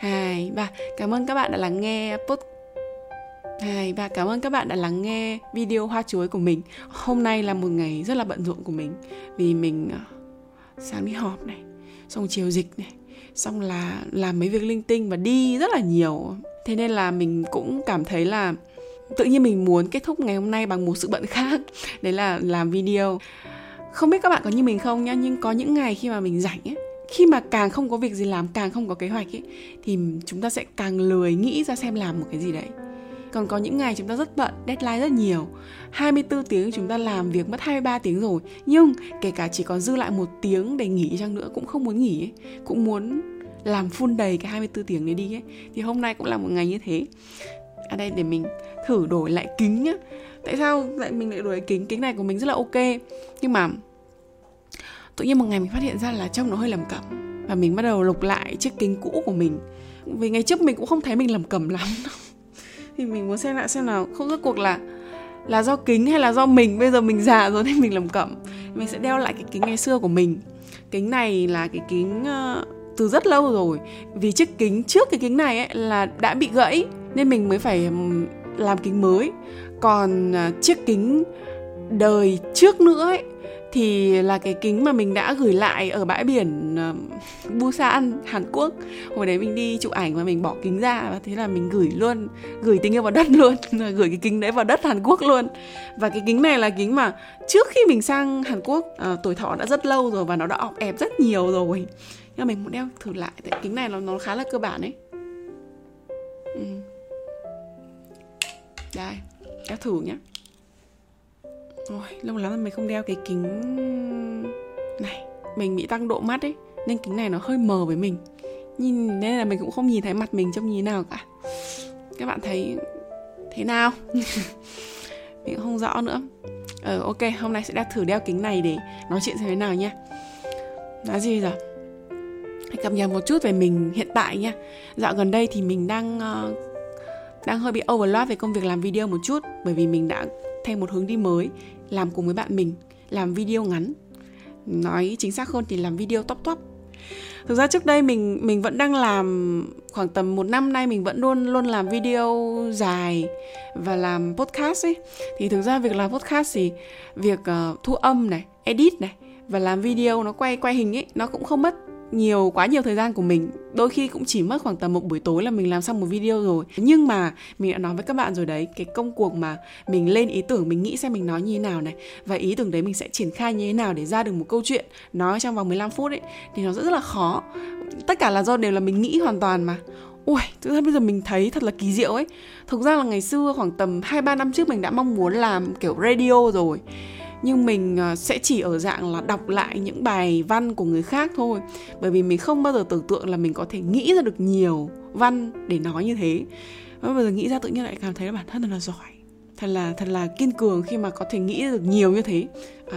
2, 3. Cảm ơn các bạn đã lắng nghe podcast. 2, 3. Cảm ơn các bạn đã lắng nghe video hoa chuối của mình. Hôm nay là một ngày rất là bận rộn của mình, vì mình sáng đi họp này, xong chiều dịch này, xong là làm mấy việc linh tinh và đi rất là nhiều. Thế nên là mình cũng cảm thấy là tự nhiên mình muốn kết thúc ngày hôm nay bằng một sự bận khác, đấy là làm video. Không biết các bạn có như mình không nhá, nhưng có những ngày khi mà mình rảnh ấy, khi mà càng không có việc gì làm, càng không có kế hoạch ấy, thì chúng ta sẽ càng lười nghĩ ra xem làm một cái gì đấy. Còn có những ngày chúng ta rất bận, deadline rất nhiều, 24 tiếng chúng ta làm việc mất 23 tiếng rồi, nhưng kể cả chỉ còn dư lại 1 tiếng để nghỉ chăng nữa cũng không muốn nghỉ ấy, cũng muốn làm full đầy cái 24 tiếng đấy đi ấy. Thì hôm nay cũng là một ngày như thế. À đây, để mình thử đổi lại kính nhá. Tại sao lại mình lại đổi lại kính? Kính này của mình rất là ok, nhưng mà tự nhiên một ngày mình phát hiện ra là trông nó hơi lẩm cẩm. Và mình bắt đầu lục lại chiếc kính cũ của mình, vì ngày trước mình cũng không thấy mình lẩm cẩm lắm. Thì mình muốn xem lại xem nào, không rốt cuộc là do kính hay là do mình. Bây giờ mình già rồi nên mình lẩm cẩm. Mình sẽ đeo lại cái kính ngày xưa của mình. Kính này là cái kính từ rất lâu rồi. Vì chiếc kính trước cái kính này ấy là đã bị gãy, nên mình mới phải làm kính mới. Còn chiếc kính đời trước nữa ấy thì là cái kính mà mình đã gửi lại ở bãi biển Busan, Hàn Quốc. Hồi đấy mình đi chụp ảnh và mình bỏ kính ra, và thế là mình gửi luôn, gửi tình yêu vào đất luôn, gửi cái kính đấy vào đất Hàn Quốc luôn. Và cái kính này là kính mà trước khi mình sang Hàn Quốc, tuổi thọ đã rất lâu rồi và nó đã ọp ẹp rất nhiều rồi. Nhưng mà mình muốn đeo thử lại, tại kính này nó khá là cơ bản ấy. Đây, đeo thử nhá. Ôi, lâu lắm rồi mình không đeo cái kính này. Mình bị tăng độ mắt ấy, nên kính này nó hơi mờ với mình, nhìn nên là mình cũng không nhìn thấy mặt mình trông như thế nào cả. Các bạn thấy thế nào? Mình cũng không rõ nữa. Ok, hôm nay sẽ thử đeo kính này để nói chuyện xem thế nào nha. Nói gì giờ? Hãy cập nhật một chút về mình hiện tại nha. Dạo gần đây thì mình đang hơi bị overload về công việc làm video một chút, bởi vì mình đã theo một hướng đi mới, làm cùng với bạn mình, làm video ngắn. Nói chính xác hơn thì làm video top. Thực ra trước đây mình vẫn đang làm, khoảng tầm 1 năm nay mình vẫn luôn làm video dài và làm podcast ấy. Thì thực ra việc làm podcast thì việc thu âm này, edit này và làm video nó quay hình ấy, nó cũng không mất quá nhiều thời gian của mình. Đôi khi cũng chỉ mất khoảng tầm một buổi tối là mình làm xong một video rồi. Nhưng mà mình đã nói với các bạn rồi đấy, cái công cuộc mà mình lên ý tưởng, mình nghĩ xem mình nói như thế nào này, và ý tưởng đấy mình sẽ triển khai như thế nào để ra được một câu chuyện nói trong vòng 15 phút ấy, thì nó rất là khó. Tất cả là do đều là mình nghĩ hoàn toàn mà. Ui, thực ra bây giờ mình thấy thật là kỳ diệu ấy. Thực ra là ngày xưa khoảng tầm 2-3 năm trước mình đã mong muốn làm kiểu radio rồi, nhưng mình sẽ chỉ ở dạng là đọc lại những bài văn của người khác thôi. Bởi vì mình không bao giờ tưởng tượng là mình có thể nghĩ ra được nhiều văn để nói như thế. Và bây giờ nghĩ ra tự nhiên lại cảm thấy là bản thân là giỏi, thật là kiên cường khi mà có thể nghĩ ra được nhiều như thế.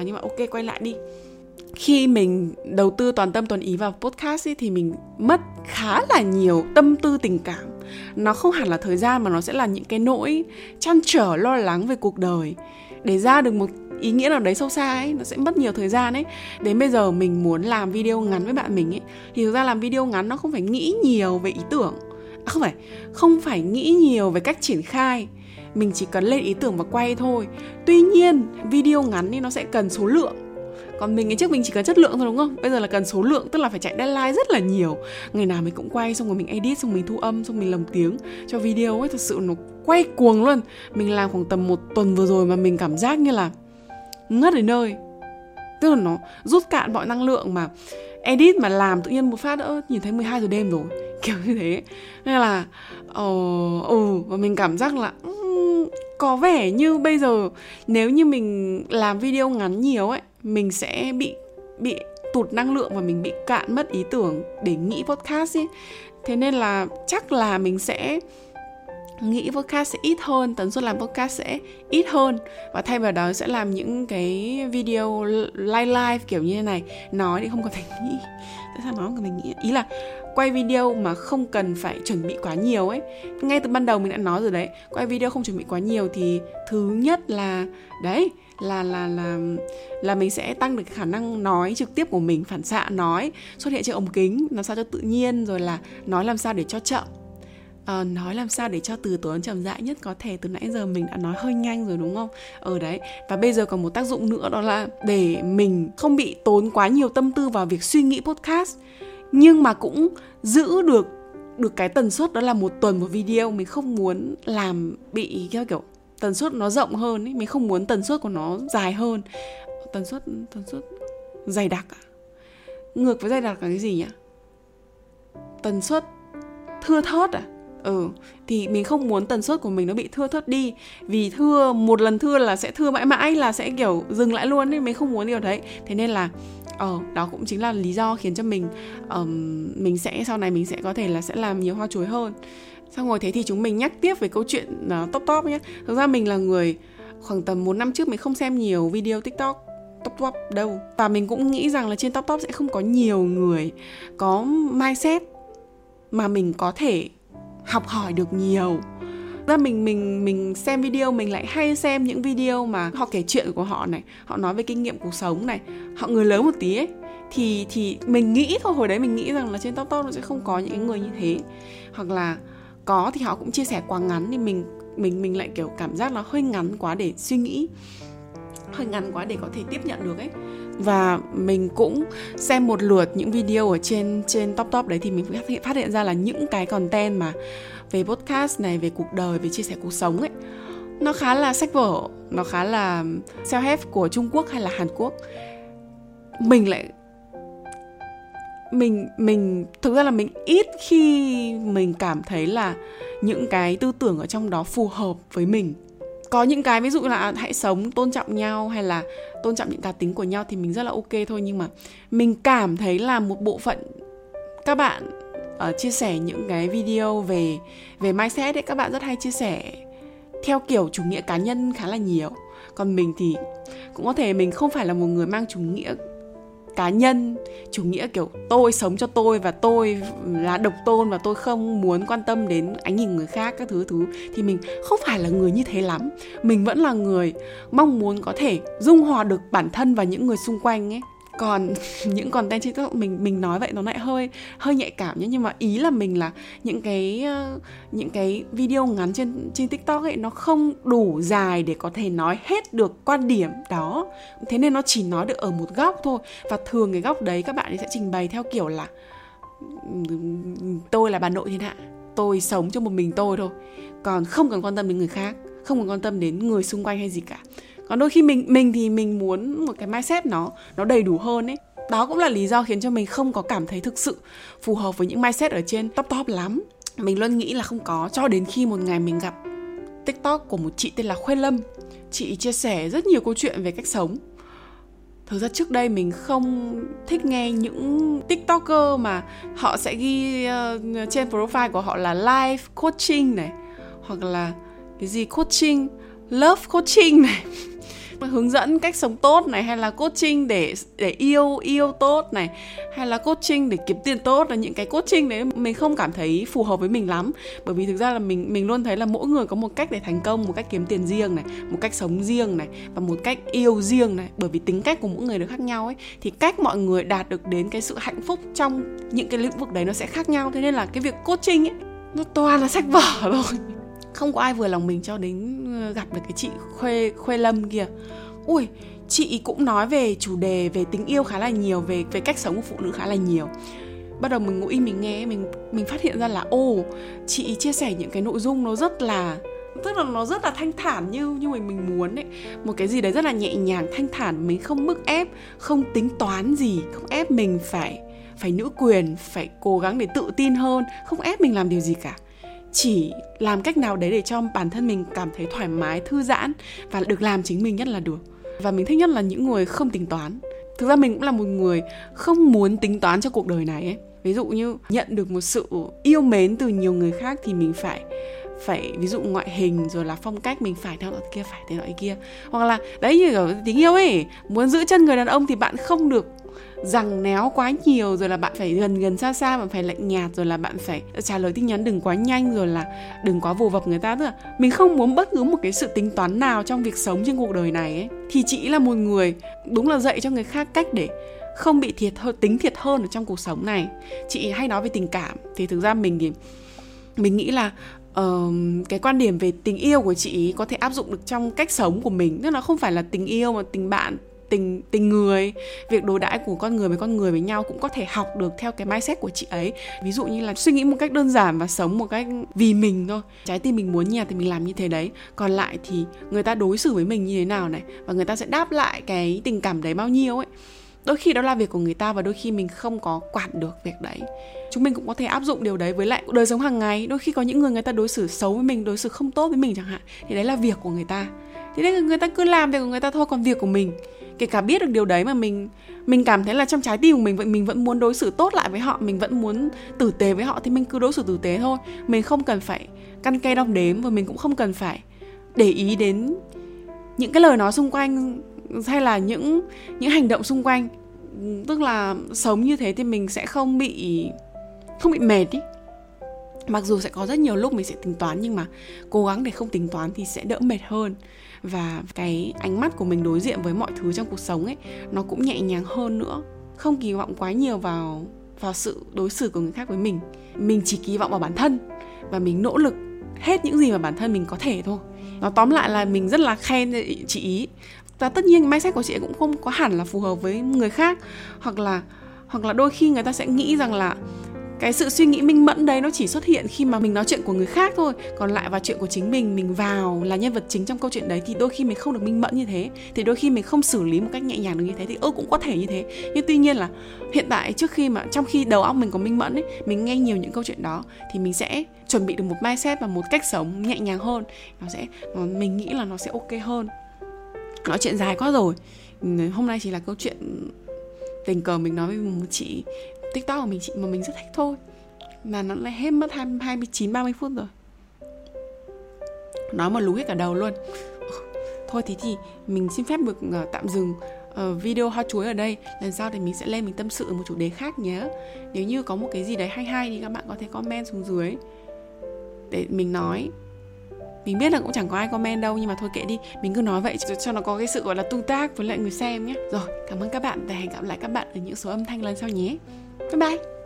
Nhưng mà ok, quay lại đi. Khi mình đầu tư toàn tâm toàn ý vào podcast ấy, thì mình mất khá là nhiều tâm tư tình cảm. Nó không hẳn là thời gian, mà nó sẽ là những cái nỗi trăn trở lo lắng về cuộc đời, để ra được một ý nghĩa nào đấy sâu xa ấy, nó sẽ mất nhiều thời gian ấy. Đến bây giờ mình muốn làm video ngắn với bạn mình ấy, thì thực ra làm video ngắn nó không phải nghĩ nhiều về ý tưởng, không phải nghĩ nhiều về cách triển khai. Mình chỉ cần lên ý tưởng và quay thôi. Tuy nhiên video ngắn thì nó sẽ cần số lượng. Còn mình ngày trước mình chỉ cần chất lượng thôi, đúng không? Bây giờ là cần số lượng, tức là phải chạy deadline rất là nhiều. Ngày nào mình cũng quay, xong rồi mình edit, xong mình thu âm, xong mình lồng tiếng cho video ấy. Thật sự nó quay cuồng luôn. Mình làm khoảng tầm 1 tuần vừa rồi mà mình cảm giác như là ngất đến nơi. Tức là nó rút cạn mọi năng lượng, mà edit mà làm tự nhiên một phát nữa nhìn thấy 12 giờ đêm rồi, kiểu như thế. Nên là và mình cảm giác là có vẻ như bây giờ nếu như mình làm video ngắn nhiều ấy, mình sẽ bị tụt năng lượng và mình bị cạn mất ý tưởng để nghĩ podcast ấy. Thế nên là chắc là mình sẽ nghĩ podcast sẽ ít hơn, tần suất làm podcast sẽ ít hơn, và thay vào đó sẽ làm những cái video live kiểu như thế này. Nói thì không có thể nghĩ. Tại sao nói không có thể nghĩ? Ý là quay video mà không cần phải chuẩn bị quá nhiều ấy. Ngay từ ban đầu mình đã nói rồi đấy, quay video không chuẩn bị quá nhiều thì thứ nhất là đấy là mình sẽ tăng được khả năng nói trực tiếp của mình, phản xạ nói, xuất hiện trên ống kính làm sao cho tự nhiên, rồi là nói làm sao để cho chậm. Nói làm sao để cho từ tốn chậm rãi nhất có thể. Từ nãy giờ mình đã nói hơi nhanh rồi đúng không? Đấy. Và bây giờ còn một tác dụng nữa, đó là để mình không bị tốn quá nhiều tâm tư vào việc suy nghĩ podcast, nhưng mà cũng giữ được cái tần suất, đó là một tuần một video. Mình không muốn làm bị kiểu tần suất nó rộng hơn ấy. Mình không muốn tần suất của nó dài hơn. Tần suất dày đặc à? Ngược với dày đặc là cái gì nhỉ? Tần suất thưa thớt à? Thì mình không muốn tần suất của mình nó bị thưa thớt đi. Vì một lần thưa là sẽ thưa mãi mãi, là sẽ kiểu dừng lại luôn ấy. Mình không muốn điều đấy. Thế nên là đó cũng chính là lý do khiến cho mình sẽ sau này mình sẽ có thể là sẽ làm nhiều hoa chuối hơn. Xong rồi thế thì chúng mình nhắc tiếp về câu chuyện top nhé. Thực ra mình là người khoảng tầm 1 năm trước mình không xem nhiều video TikTok top đâu. Và mình cũng nghĩ rằng là trên top sẽ không có nhiều người có mindset mà mình có thể học hỏi được nhiều. Ra mình xem video, mình lại hay xem những video mà họ kể chuyện của họ này, họ nói về kinh nghiệm cuộc sống này, họ người lớn một tí ấy. Thì mình nghĩ thôi, hồi đấy mình nghĩ rằng là trên TikTok nó sẽ không có những cái người như thế, hoặc là có thì họ cũng chia sẻ quá ngắn, thì mình lại kiểu cảm giác là hơi ngắn quá để suy nghĩ, hơi ngắn quá để có thể tiếp nhận được ấy. Và mình cũng xem một lượt những video ở trên top đấy, thì mình phát hiện ra là những cái content mà về podcast này, về cuộc đời, về chia sẻ cuộc sống ấy, nó khá là sách vở, nó khá là self-help của Trung Quốc hay là Hàn Quốc. Mình thực ra là mình ít khi mình cảm thấy là những cái tư tưởng ở trong đó phù hợp với mình. Có những cái ví dụ là hãy sống tôn trọng nhau hay là tôn trọng những cá tính của nhau thì mình rất là ok thôi. Nhưng mà mình cảm thấy là một bộ phận các bạn chia sẻ những cái video về mindset ấy, các bạn rất hay chia sẻ theo kiểu chủ nghĩa cá nhân khá là nhiều. Còn mình thì cũng có thể mình không phải là một người mang chủ nghĩa cá nhân, chủ nghĩa kiểu tôi sống cho tôi và tôi là độc tôn và tôi không muốn quan tâm đến ánh nhìn người khác các thứ thì mình không phải là người như thế lắm. Mình vẫn là người mong muốn có thể dung hòa được bản thân và những người xung quanh ấy. Còn những content trên TikTok, mình nói vậy nó lại hơi nhạy cảm nhé, nhưng mà ý là mình là những cái video ngắn trên TikTok ấy nó không đủ dài để có thể nói hết được quan điểm đó. Thế nên nó chỉ nói được ở một góc thôi, và thường cái góc đấy các bạn ấy sẽ trình bày theo kiểu là tôi là bà nội thiên hạ, tôi sống cho một mình tôi thôi, còn không cần quan tâm đến người khác, không cần quan tâm đến người xung quanh hay gì cả. Còn đôi khi mình thì mình muốn một cái mindset nó đầy đủ hơn ấy. Đó cũng là lý do khiến cho mình không có cảm thấy thực sự phù hợp với những mindset ở trên top lắm. Mình luôn nghĩ là không có, cho đến khi một ngày mình gặp TikTok của một chị tên là Khuê Lâm. Chị chia sẻ rất nhiều câu chuyện về cách sống. Thực ra trước đây mình không thích nghe những TikToker mà họ sẽ ghi trên profile của họ là life coaching này, hoặc là cái gì coaching, love coaching này, hướng dẫn cách sống tốt này, hay là coaching để yêu tốt này, hay là coaching để kiếm tiền tốt. Là những cái coaching đấy mình không cảm thấy phù hợp với mình lắm, bởi vì thực ra là mình luôn thấy là mỗi người có một cách để thành công, một cách kiếm tiền riêng này, một cách sống riêng này, và một cách yêu riêng này. Bởi vì tính cách của mỗi người nó khác nhau ấy, thì cách mọi người đạt được đến cái sự hạnh phúc trong những cái lĩnh vực đấy nó sẽ khác nhau. Thế nên là cái việc coaching ấy nó toàn là sách vở thôi, không có ai vừa lòng mình cho đến gặp được cái chị Khuê Lâm kia. Ui, chị cũng nói về chủ đề về tình yêu khá là nhiều, về cách sống của phụ nữ khá là nhiều. Bắt đầu mình ngồi im mình nghe, mình phát hiện ra là chị chia sẻ những cái nội dung nó rất là, tức là nó rất là thanh thản như mình muốn ấy. Một cái gì đấy rất là nhẹ nhàng, thanh thản, mình không bức ép, không tính toán gì, không ép mình phải nữ quyền, phải cố gắng để tự tin hơn, không ép mình làm điều gì cả. Chỉ làm cách nào đấy để cho bản thân mình cảm thấy thoải mái, thư giãn và được làm chính mình nhất là được. Và mình thích nhất là những người không tính toán. Thực ra mình cũng là một người không muốn tính toán cho cuộc đời này ấy. Ví dụ như nhận được một sự yêu mến từ nhiều người khác thì mình phải ví dụ ngoại hình rồi là phong cách, mình phải theo loại kia, phải theo loại kia. Hoặc là đấy, như kiểu tình yêu ấy, muốn giữ chân người đàn ông thì bạn không được rằng néo quá nhiều, rồi là bạn phải gần gần xa xa, bạn phải lạnh nhạt, rồi là bạn phải trả lời tin nhắn đừng quá nhanh, rồi là đừng quá vồ vập người ta. Tức là mình không muốn bất cứ một cái sự tính toán nào trong việc sống trên cuộc đời này ấy. Thì chị là một người đúng là dạy cho người khác cách để không bị tính thiệt hơn ở trong cuộc sống này. Chị hay nói về tình cảm, thì thực ra mình nghĩ là cái quan điểm về tình yêu của chị có thể áp dụng được trong cách sống của mình. Tức là không phải là tình yêu mà tình bạn, tình người, việc đối đãi của con người với nhau cũng có thể học được theo cái mindset của chị ấy. Ví dụ như là suy nghĩ một cách đơn giản và sống một cách vì mình thôi. Trái tim mình muốn như thì mình làm như thế đấy. Còn lại thì người ta đối xử với mình như thế nào này, và người ta sẽ đáp lại cái tình cảm đấy bao nhiêu ấy. Đôi khi đó là việc của người ta và đôi khi mình không có quản được việc đấy. Chúng mình cũng có thể áp dụng điều đấy với lại đời sống hàng ngày. Đôi khi có những người ta đối xử xấu với mình, đối xử không tốt với mình chẳng hạn, thì đấy là việc của người ta. Thế nên người ta cứ làm việc của người ta thôi, còn việc của mình, kể cả biết được điều đấy mà mình cảm thấy là trong trái tim của mình vẫn muốn đối xử tốt lại với họ, mình vẫn muốn tử tế với họ thì mình cứ đối xử tử tế thôi. Mình không cần phải căn kê đong đếm và mình cũng không cần phải để ý đến những cái lời nói xung quanh hay là những hành động xung quanh. Tức là sống như thế thì mình sẽ không bị mệt ý. Mặc dù sẽ có rất nhiều lúc mình sẽ tính toán, nhưng mà cố gắng để không tính toán thì sẽ đỡ mệt hơn. Và cái ánh mắt của mình đối diện với mọi thứ trong cuộc sống ấy, nó cũng nhẹ nhàng hơn nữa. Không kỳ vọng quá nhiều vào sự đối xử của người khác với mình. Mình chỉ kỳ vọng vào bản thân và mình nỗ lực hết những gì mà bản thân mình có thể thôi. Nó tóm lại là mình rất là khen chị ý. Và tất nhiên mindset của chị cũng không có hẳn là phù hợp với người khác, hoặc là đôi khi người ta sẽ nghĩ rằng là cái sự suy nghĩ minh mẫn đấy nó chỉ xuất hiện khi mà mình nói chuyện của người khác thôi. Còn lại vào chuyện của chính mình vào là nhân vật chính trong câu chuyện đấy, thì đôi khi mình không được minh mẫn như thế, thì đôi khi mình không xử lý một cách nhẹ nhàng được như thế, thì cũng có thể như thế. Nhưng tuy nhiên là hiện tại trong khi đầu óc mình có minh mẫn ấy, mình nghe nhiều những câu chuyện đó thì mình sẽ chuẩn bị được một mindset và một cách sống nhẹ nhàng hơn. Mình nghĩ là nó sẽ ok hơn. Nói chuyện dài quá rồi. Hôm nay chỉ là câu chuyện tình cờ mình nói với một chị TikTok của chị mà mình rất thích thôi. Mà nó lại hết mất 29-30 phút rồi. Nói mà lú hết cả đầu luôn. Thôi thì mình xin phép được tạm dừng video hoa chuối ở đây. Lần sau thì mình sẽ lên mình tâm sự một chủ đề khác nhé. Nếu như có một cái gì đấy hay thì các bạn có thể comment xuống dưới để mình nói. Mình biết là cũng chẳng có ai comment đâu, nhưng mà thôi kệ đi. Mình cứ nói vậy cho nó có cái sự gọi là tương tác với lại người xem nhé. Rồi, cảm ơn các bạn và hẹn gặp lại các bạn ở những số âm thanh lần sau nhé. Bye bye.